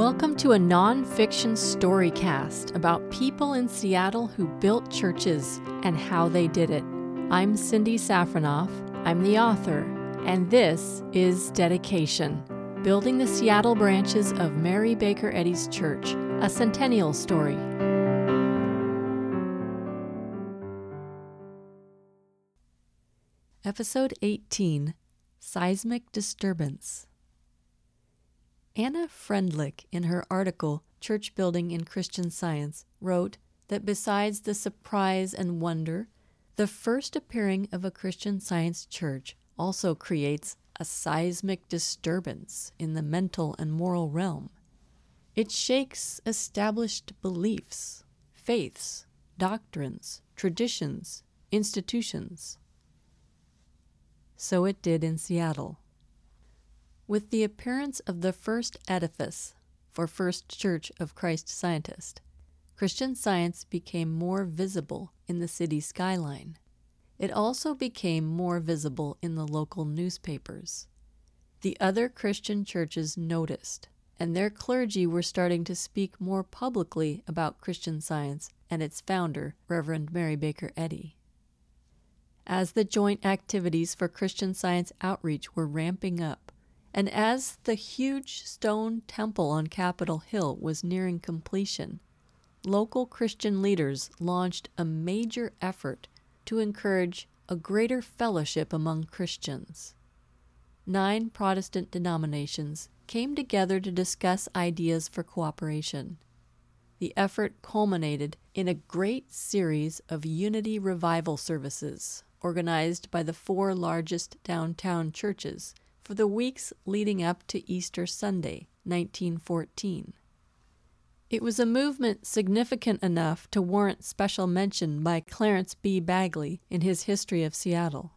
Welcome to a nonfiction storycast about people in Seattle who built churches and how they did it. I'm Cindy Safranoff. I'm the author, and this is Dedication, Building the Seattle Branches of Mary Baker Eddy's Church, a Centennial Story. Episode 18, Seismic Disturbance. Anna Freundlich, in her article, Church Building in Christian Science, wrote that besides the surprise and wonder, the first appearing of a Christian Science church also creates a seismic disturbance in the mental and moral realm. It shakes established beliefs, faiths, doctrines, traditions, institutions. So it did in Seattle. With the appearance of the first edifice for First Church of Christ Scientist, Christian Science became more visible in the city skyline. It also became more visible in the local newspapers. The other Christian churches noticed, and their clergy were starting to speak more publicly about Christian Science and its founder, Reverend Mary Baker Eddy. As the joint activities for Christian Science outreach were ramping up, and as the huge stone temple on Capitol Hill was nearing completion, local Christian leaders launched a major effort to encourage a greater fellowship among Christians. 9 Protestant denominations came together to discuss ideas for cooperation. The effort culminated in a great series of unity revival services organized by the 4 largest downtown churches for the weeks leading up to Easter Sunday, 1914. It was a movement significant enough to warrant special mention by Clarence B. Bagley in his History of Seattle.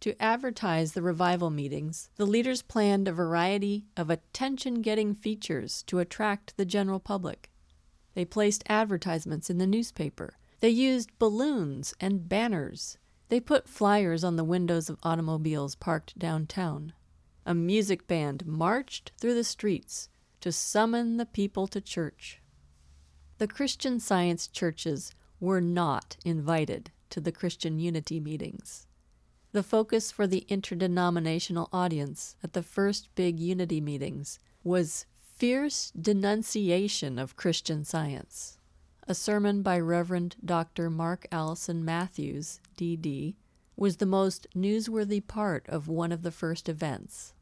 To advertise the revival meetings, the leaders planned a variety of attention-getting features to attract the general public. They placed advertisements in the newspaper. They used balloons and banners. They put flyers on the windows of automobiles parked downtown. A music band marched through the streets to summon the people to church. The Christian Science churches were not invited to the Christian Unity meetings. The focus for the interdenominational audience at the first big Unity meetings was fierce denunciation of Christian Science. A sermon by Reverend Dr. Mark Allison Matthews, D.D., was the most newsworthy part of one of the first events.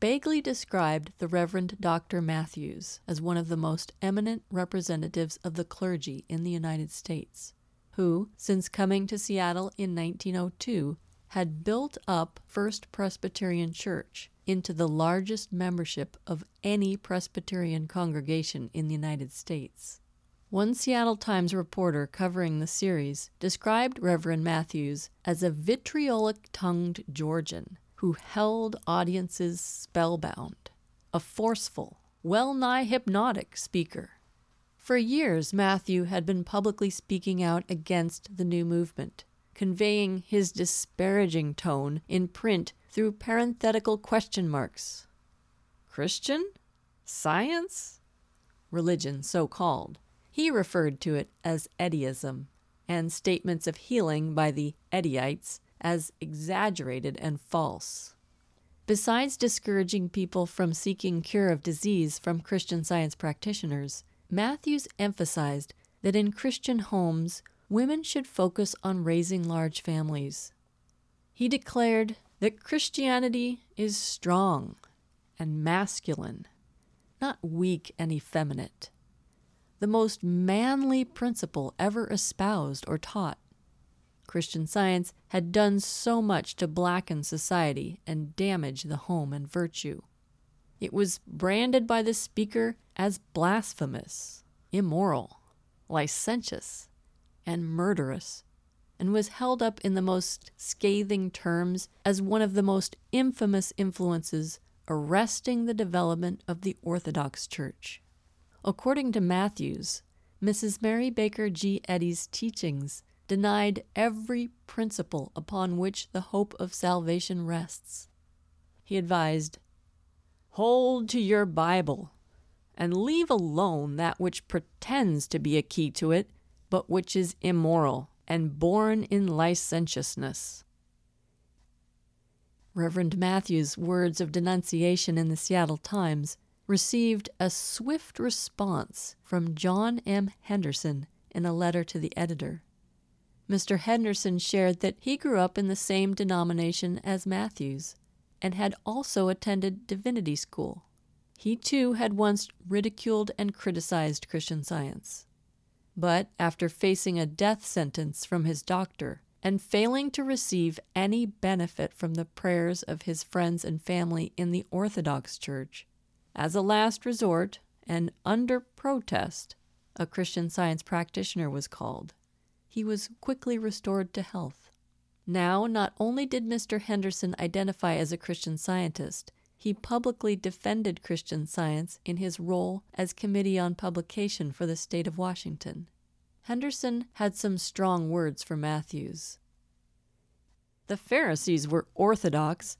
Bagley described the Reverend Dr. Matthews as one of the most eminent representatives of the clergy in the United States, who, since coming to Seattle in 1902, had built up First Presbyterian Church into the largest membership of any Presbyterian congregation in the United States. One Seattle Times reporter covering the series described Reverend Matthews as a vitriolic-tongued Georgian who held audiences spellbound, a forceful, well-nigh hypnotic speaker. For years, Matthew had been publicly speaking out against the new movement, conveying his disparaging tone in print through parenthetical question marks. Christian? Science? Religion, so-called. He referred to it as Eddyism, and statements of healing by the Eddyites as exaggerated and false. Besides discouraging people from seeking cure of disease from Christian Science practitioners, Matthews emphasized that in Christian homes, women should focus on raising large families. He declared that Christianity is strong and masculine, not weak and effeminate, the most manly principle ever espoused or taught. Christian Science had done so much to blacken society and damage the home and virtue. It was branded by the speaker as blasphemous, immoral, licentious, and murderous, and was held up in the most scathing terms as one of the most infamous influences arresting the development of the Orthodox Church. According to Matthews, Mrs. Mary Baker G. Eddy's teachings denied every principle upon which the hope of salvation rests. He advised, "Hold to your Bible and leave alone that which pretends to be a key to it, but which is immoral and born in licentiousness." Reverend Matthews' words of denunciation in the Seattle Times received a swift response from John M. Henderson in a letter to the editor. Mr. Henderson shared that he grew up in the same denomination as Matthews and had also attended divinity school. He too had once ridiculed and criticized Christian Science. But after facing a death sentence from his doctor and failing to receive any benefit from the prayers of his friends and family in the Orthodox Church, as a last resort and under protest, a Christian Science practitioner was called. He was quickly restored to health. Now, not only did Mr. Henderson identify as a Christian Scientist, he publicly defended Christian Science in his role as Committee on Publication for the State of Washington. Henderson had some strong words for Matthews. "The Pharisees were orthodox,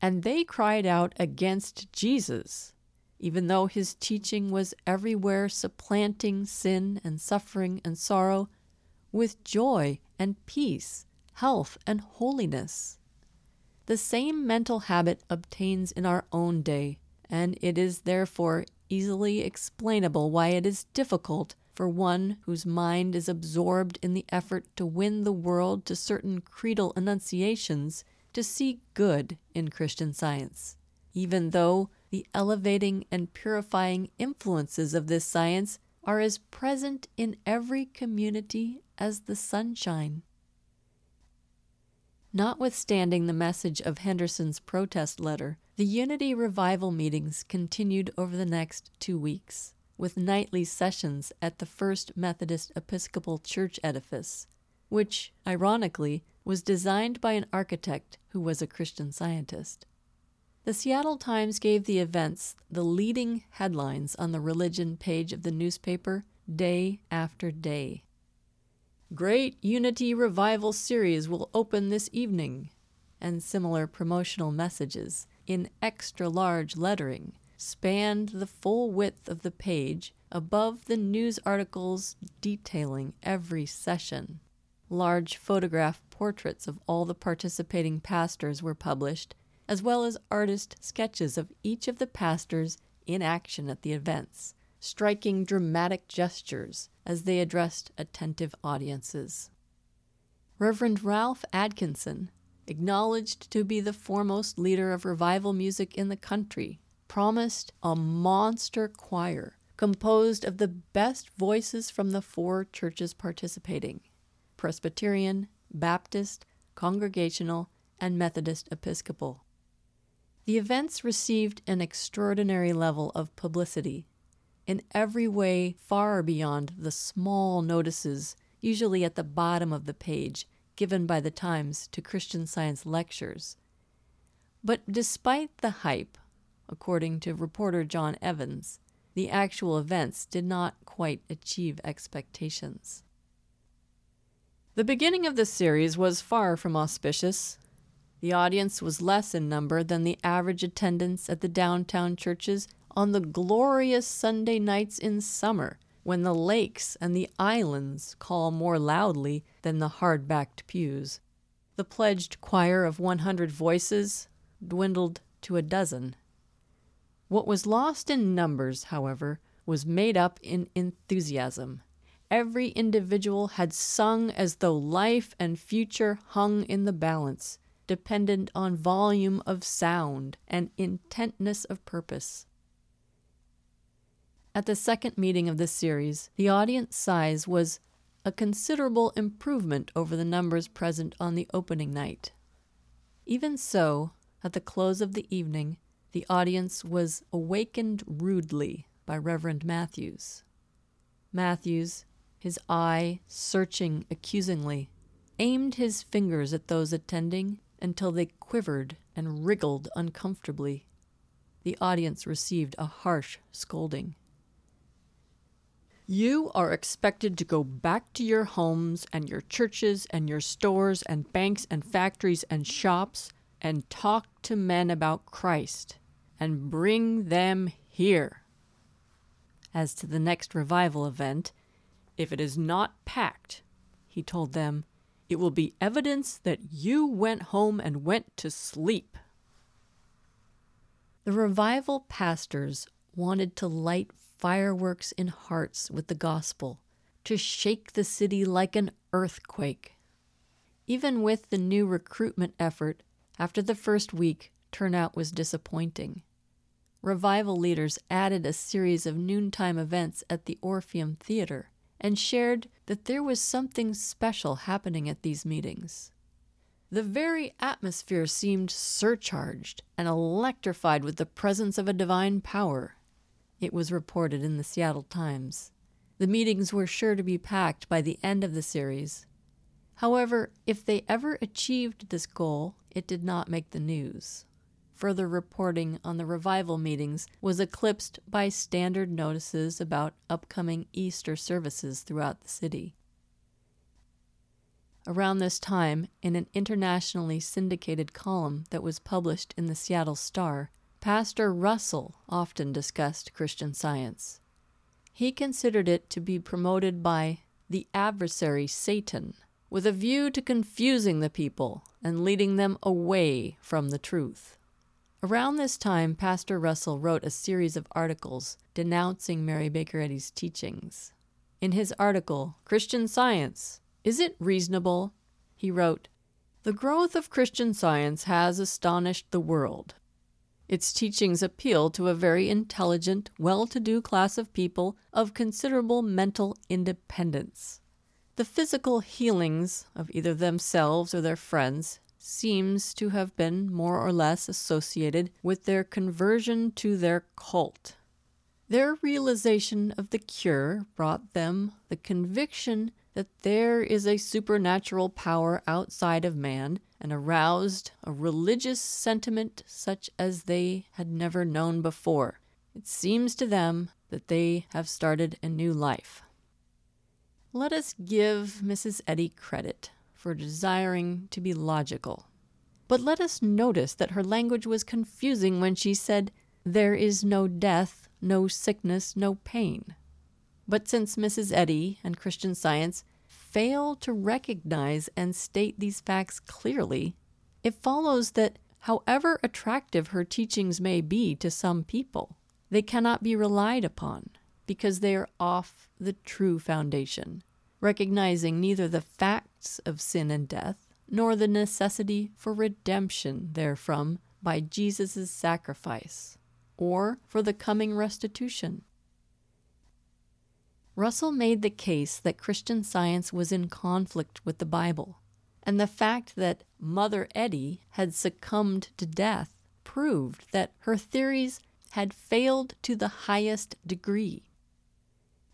and they cried out against Jesus, even though his teaching was everywhere supplanting sin and suffering and sorrow with joy and peace, health and holiness. The same mental habit obtains in our own day, and it is therefore easily explainable why it is difficult for one whose mind is absorbed in the effort to win the world to certain creedal enunciations to see good in Christian Science, even though the elevating and purifying influences of this science are as present in every community as the sunshine." Notwithstanding the message of Henderson's protest letter, the Unity Revival meetings continued over the next 2 weeks, with nightly sessions at the First Methodist Episcopal Church edifice, which, ironically, was designed by an architect who was a Christian Scientist. The Seattle Times gave the events the leading headlines on the religion page of the newspaper day after day. "Great Unity Revival Series will open this evening," and similar promotional messages in extra-large lettering spanned the full width of the page above the news articles detailing every session. Large photograph portraits of all the participating pastors were published, as well as artist sketches of each of the pastors in action at the events, striking dramatic gestures as they addressed attentive audiences. Reverend Ralph Adkinson, acknowledged to be the foremost leader of revival music in the country, promised a monster choir composed of the best voices from the 4 churches participating: Presbyterian, Baptist, Congregational, and Methodist Episcopal. The events received an extraordinary level of publicity, in every way far beyond the small notices, usually at the bottom of the page, given by the Times to Christian Science lectures. But despite the hype, according to reporter John Evans, the actual events did not quite achieve expectations. "The beginning of the series was far from auspicious. The audience was less in number than the average attendance at the downtown churches on the glorious Sunday nights in summer, when the lakes and the islands call more loudly than the hard-backed pews. The pledged choir of 100 voices dwindled to a dozen. What was lost in numbers, however, was made up in enthusiasm. Every individual had sung as though life and future hung in the balance, dependent on volume of sound and intentness of purpose." At the second meeting of this series, the audience size was a considerable improvement over the numbers present on the opening night. Even so, at the close of the evening, the audience was awakened rudely by Reverend Matthews. Matthews, his eye searching accusingly, aimed his fingers at those attending until they quivered and wriggled uncomfortably. The audience received a harsh scolding. "You are expected to go back to your homes and your churches and your stores and banks and factories and shops and talk to men about Christ and bring them here." as to the next revival event. If it is not packed, he told them, it will be evidence that you went home and went to sleep. The revival pastors wanted to light fireworks in hearts with the gospel, to shake the city like an earthquake. Even with the new recruitment effort, after the first week, turnout was disappointing. Revival leaders added a series of noontime events at the Orpheum Theater and shared that there was something special happening at these meetings. The very atmosphere seemed surcharged and electrified with the presence of a divine power, it was reported in the Seattle Times. The meetings were sure to be packed by the end of the series. However, if they ever achieved this goal, it did not make the news. Further reporting on the revival meetings was eclipsed by standard notices about upcoming Easter services throughout the city. Around this time, in an internationally syndicated column that was published in the Seattle Star, Pastor Russell often discussed Christian Science. He considered it to be promoted by the adversary Satan, with a view to confusing the people and leading them away from the truth. Around this time, Pastor Russell wrote a series of articles denouncing Mary Baker Eddy's teachings. In his article, Christian Science, Is It Reasonable?, he wrote, "The growth of Christian Science has astonished the world. Its teachings appeal to a very intelligent, well-to-do class of people of considerable mental independence. The physical healings of either themselves or their friends seems to have been more or less associated with their conversion to their cult. Their realization of the cure brought them the conviction that there is a supernatural power outside of man and aroused a religious sentiment such as they had never known before. It seems to them that they have started a new life." Let us give Mrs. Eddy credit for desiring to be logical. But let us notice that her language was confusing when she said, "There is no death, no sickness, no pain." But since Mrs. Eddy and Christian Science fail to recognize and state these facts clearly, it follows that however attractive her teachings may be to some people, they cannot be relied upon because they are off the true foundation, recognizing neither the facts of sin and death, nor the necessity for redemption therefrom by Jesus' sacrifice, or for the coming restitution. Russell made the case that Christian Science was in conflict with the Bible, and the fact that Mother Eddy had succumbed to death proved that her theories had failed to the highest degree.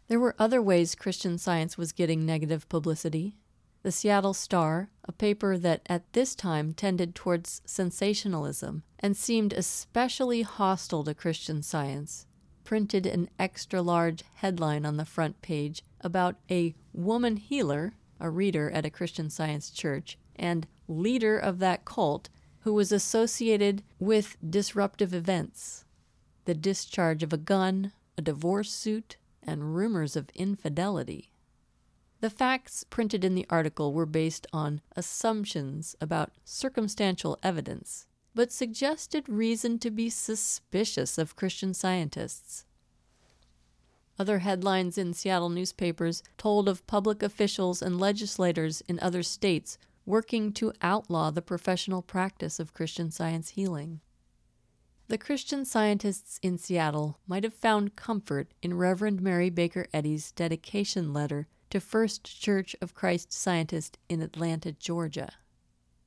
There were other ways Christian Science was getting negative publicity. The Seattle Star, a paper that at this time tended towards sensationalism and seemed especially hostile to Christian Science, printed an extra-large headline on the front page about a woman healer, a reader at a Christian Science church, and leader of that cult who was associated with disruptive events, the discharge of a gun, a divorce suit, and rumors of infidelity. The facts printed in the article were based on assumptions about circumstantial evidence, but suggested reason to be suspicious of Christian Scientists. Other headlines in Seattle newspapers told of public officials and legislators in other states working to outlaw the professional practice of Christian Science healing. The Christian Scientists in Seattle might have found comfort in Reverend Mary Baker Eddy's dedication letter to First Church of Christ Scientist in Atlanta, Georgia.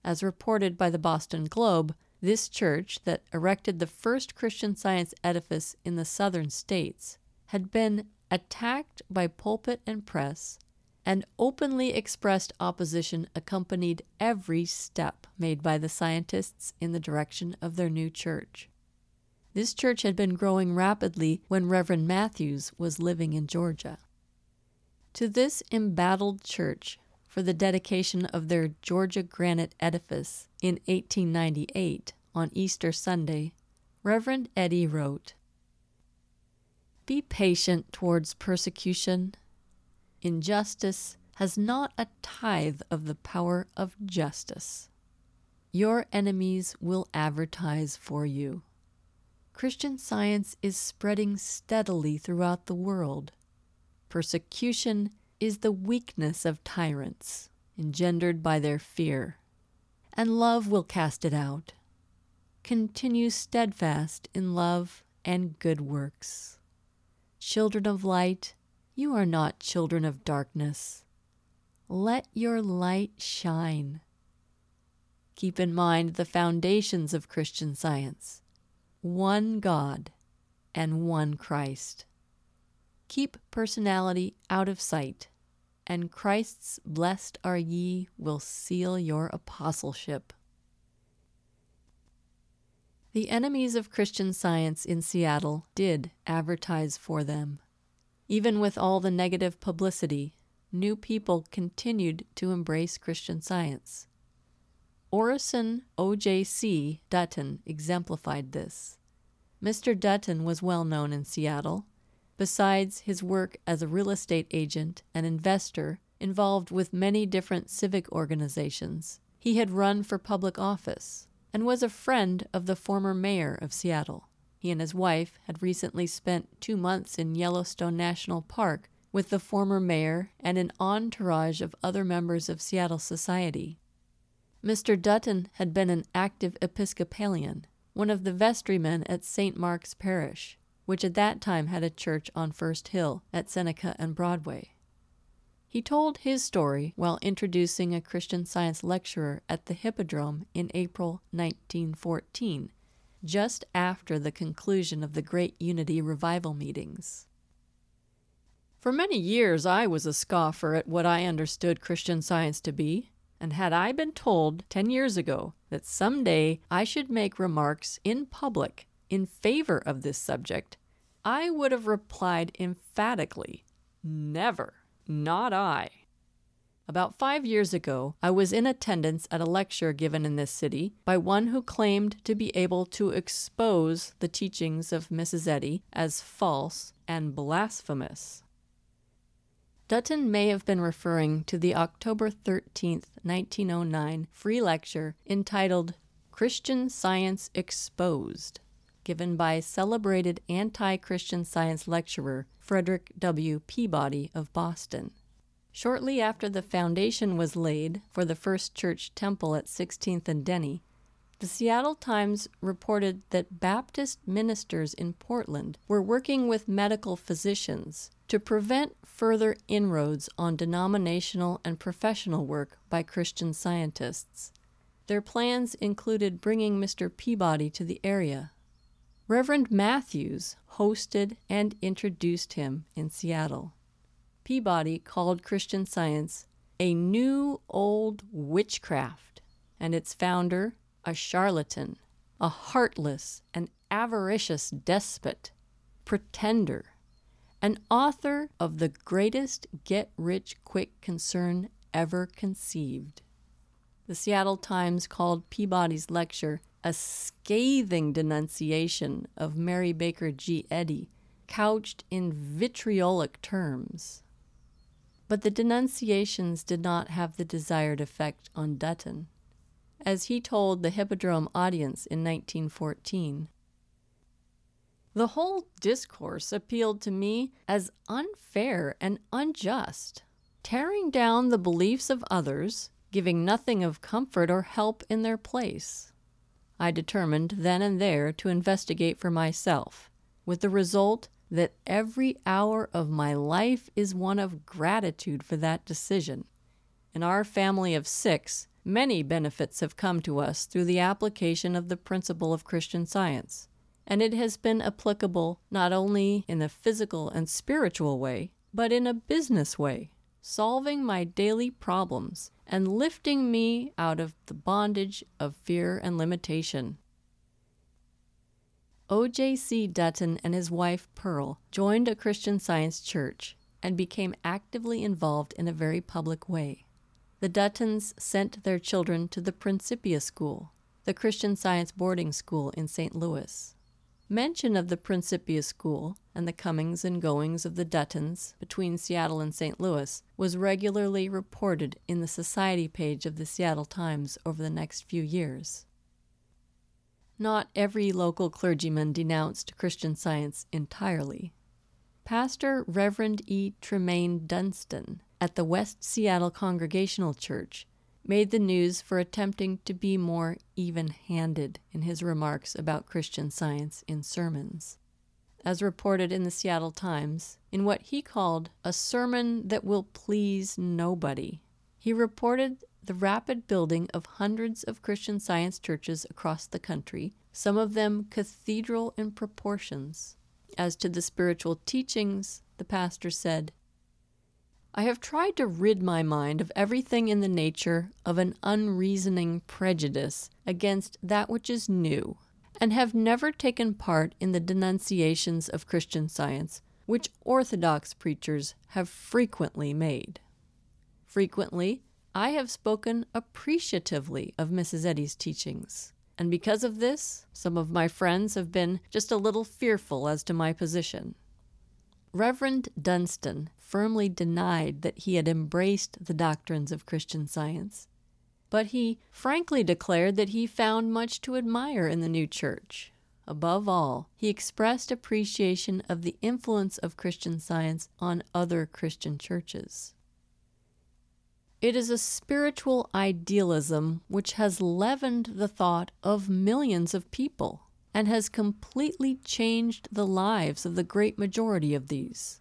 As reported by the Boston Globe, this church that erected the first Christian Science edifice in the southern states had been attacked by pulpit and press, and openly expressed opposition accompanied every step made by the scientists in the direction of their new church. This church had been growing rapidly when Reverend Matthews was living in Georgia. To this embattled church, for the dedication of their Georgia granite edifice in 1898 on Easter Sunday, Reverend Eddy wrote, Be patient towards persecution. Injustice has not a tithe of the power of justice. Your enemies will advertise for you. Christian Science is spreading steadily throughout the world. Persecution is the weakness of tyrants, engendered by their fear, and love will cast it out. Continue steadfast in love and good works. Children of light, you are not children of darkness. Let your light shine. Keep in mind the foundations of Christian Science: one God and one Christ. Keep personality out of sight, and Christ's blessed are ye will seal your apostleship. The enemies of Christian Science in Seattle did advertise for them. Even with all the negative publicity, new people continued to embrace Christian Science. Orison OJC Dutton exemplified this. Mr. Dutton was well known in Seattle. Besides his work as a real estate agent and investor involved with many different civic organizations, he had run for public office and was a friend of the former mayor of Seattle. He and his wife had recently spent 2 months in Yellowstone National Park with the former mayor and an entourage of other members of Seattle society. Mr. Dutton had been an active Episcopalian, one of the vestrymen at St. Mark's Parish, which at that time had a church on First Hill at Seneca and Broadway. He told his story while introducing a Christian Science lecturer at the Hippodrome in April 1914, just after the conclusion of the Great Unity Revival meetings. For many years I was a scoffer at what I understood Christian Science to be, and had I been told 10 years ago that someday I should make remarks in public in favor of this subject, I would have replied emphatically, never, not I. About 5 years ago, I was in attendance at a lecture given in this city by one who claimed to be able to expose the teachings of Mrs. Eddy as false and blasphemous. Dutton may have been referring to the October 13, 1909 free lecture entitled Christian Science Exposed, given by celebrated anti-Christian Science lecturer Frederick W. Peabody of Boston. Shortly after the foundation was laid for the First Church Temple at 16th and Denny, the Seattle Times reported that Baptist ministers in Portland were working with medical physicians to prevent further inroads on denominational and professional work by Christian Scientists. Their plans included bringing Mr. Peabody to the area. Reverend Matthews hosted and introduced him in Seattle. Peabody called Christian Science a new old witchcraft, and its founder a charlatan, a heartless and avaricious despot, pretender, an author of the greatest get-rich-quick concern ever conceived. The Seattle Times called Peabody's lecture a scathing denunciation of Mary Baker Eddy, couched in vitriolic terms. But the denunciations did not have the desired effect on Dutton. As he told the Hippodrome audience in 1914, "The whole discourse appealed to me as unfair and unjust, tearing down the beliefs of others, giving nothing of comfort or help in their place. I determined then and there to investigate for myself, with the result that every hour of my life is one of gratitude for that decision. In our family of 6, many benefits have come to us through the application of the principle of Christian Science, and it has been applicable not only in a physical and spiritual way, but in a business way, solving my daily problems and lifting me out of the bondage of fear and limitation." O.J.C. Dutton and his wife Pearl joined a Christian Science church and became actively involved in a very public way. The Duttons sent their children to the Principia School, the Christian Science boarding school in St. Louis. Mention of the Principia School and the comings and goings of the Duttons between Seattle and St. Louis was regularly reported in the society page of the Seattle Times over the next few years. Not every local clergyman denounced Christian Science entirely. Pastor Reverend E. Tremaine Dunstan at the West Seattle Congregational Church made the news for attempting to be more even-handed in his remarks about Christian Science in sermons. As reported in the Seattle Times, in what he called a sermon that will please nobody, he reported the rapid building of hundreds of Christian Science churches across the country, some of them cathedral in proportions. As to the spiritual teachings, the pastor said, "I have tried to rid my mind of everything in the nature of an unreasoning prejudice against that which is new, and have never taken part in the denunciations of Christian Science, which Orthodox preachers have frequently made. Frequently, I have spoken appreciatively of Mrs. Eddy's teachings, and because of this, some of my friends have been just a little fearful as to my position." Reverend Dunstan firmly denied that he had embraced the doctrines of Christian Science, but he frankly declared that he found much to admire in the new church. Above all, he expressed appreciation of the influence of Christian Science on other Christian churches. "It is a spiritual idealism which has leavened the thought of millions of people, and has completely changed the lives of the great majority of these.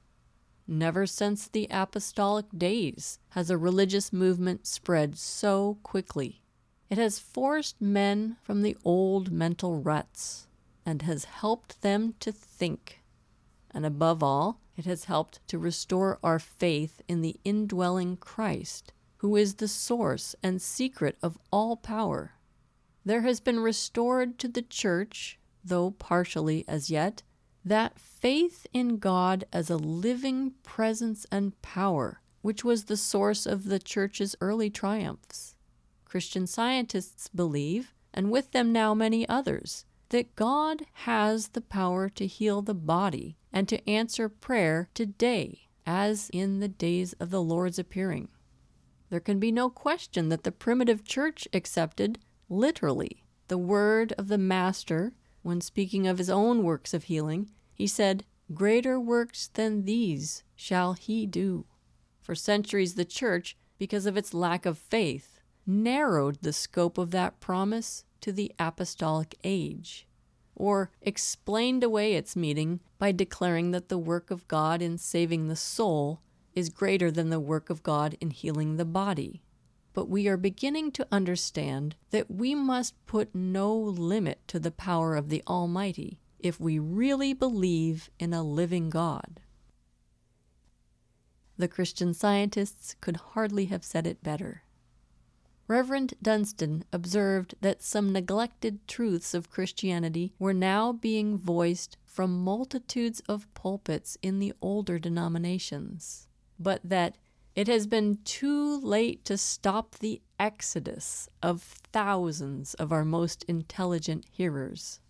Never since the apostolic days has a religious movement spread so quickly. It has forced men from the old mental ruts, and has helped them to think. And above all, it has helped to restore our faith in the indwelling Christ, who is the source and secret of all power. There has been restored to the church, though partially as yet, that faith in God as a living presence and power, which was the source of the church's early triumphs. Christian Scientists believe, and with them now many others, that God has the power to heal the body and to answer prayer today, as in the days of the Lord's appearing. There can be no question that the primitive church accepted, literally, the word of the Master. When speaking of his own works of healing, he said, 'Greater works than these shall he do.' For centuries the church, because of its lack of faith, narrowed the scope of that promise to the apostolic age, or explained away its meaning by declaring that the work of God in saving the soul is greater than the work of God in healing the body. But we are beginning to understand that we must put no limit to the power of the Almighty if we really believe in a living God." The Christian Scientists could hardly have said it better. Reverend Dunstan observed that some neglected truths of Christianity were now being voiced from multitudes of pulpits in the older denominations, but that "it has been too late to stop the exodus of thousands of our most intelligent hearers."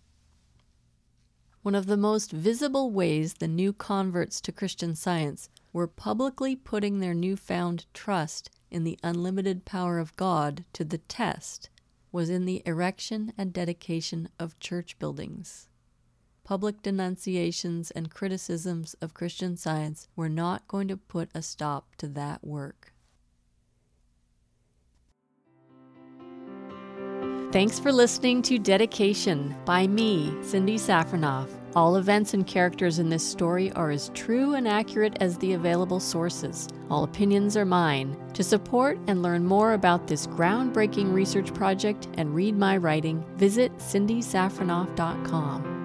One of the most visible ways the new converts to Christian Science were publicly putting their newfound trust in the unlimited power of God to the test was in the erection and dedication of church buildings. Public denunciations and criticisms of Christian Science were not going to put a stop to that work. Thanks for listening to Dedication by me, Cindy Safranoff. All events and characters in this story are as true and accurate as the available sources. All opinions are mine. To support and learn more about this groundbreaking research project and read my writing, visit cindysafranoff.com.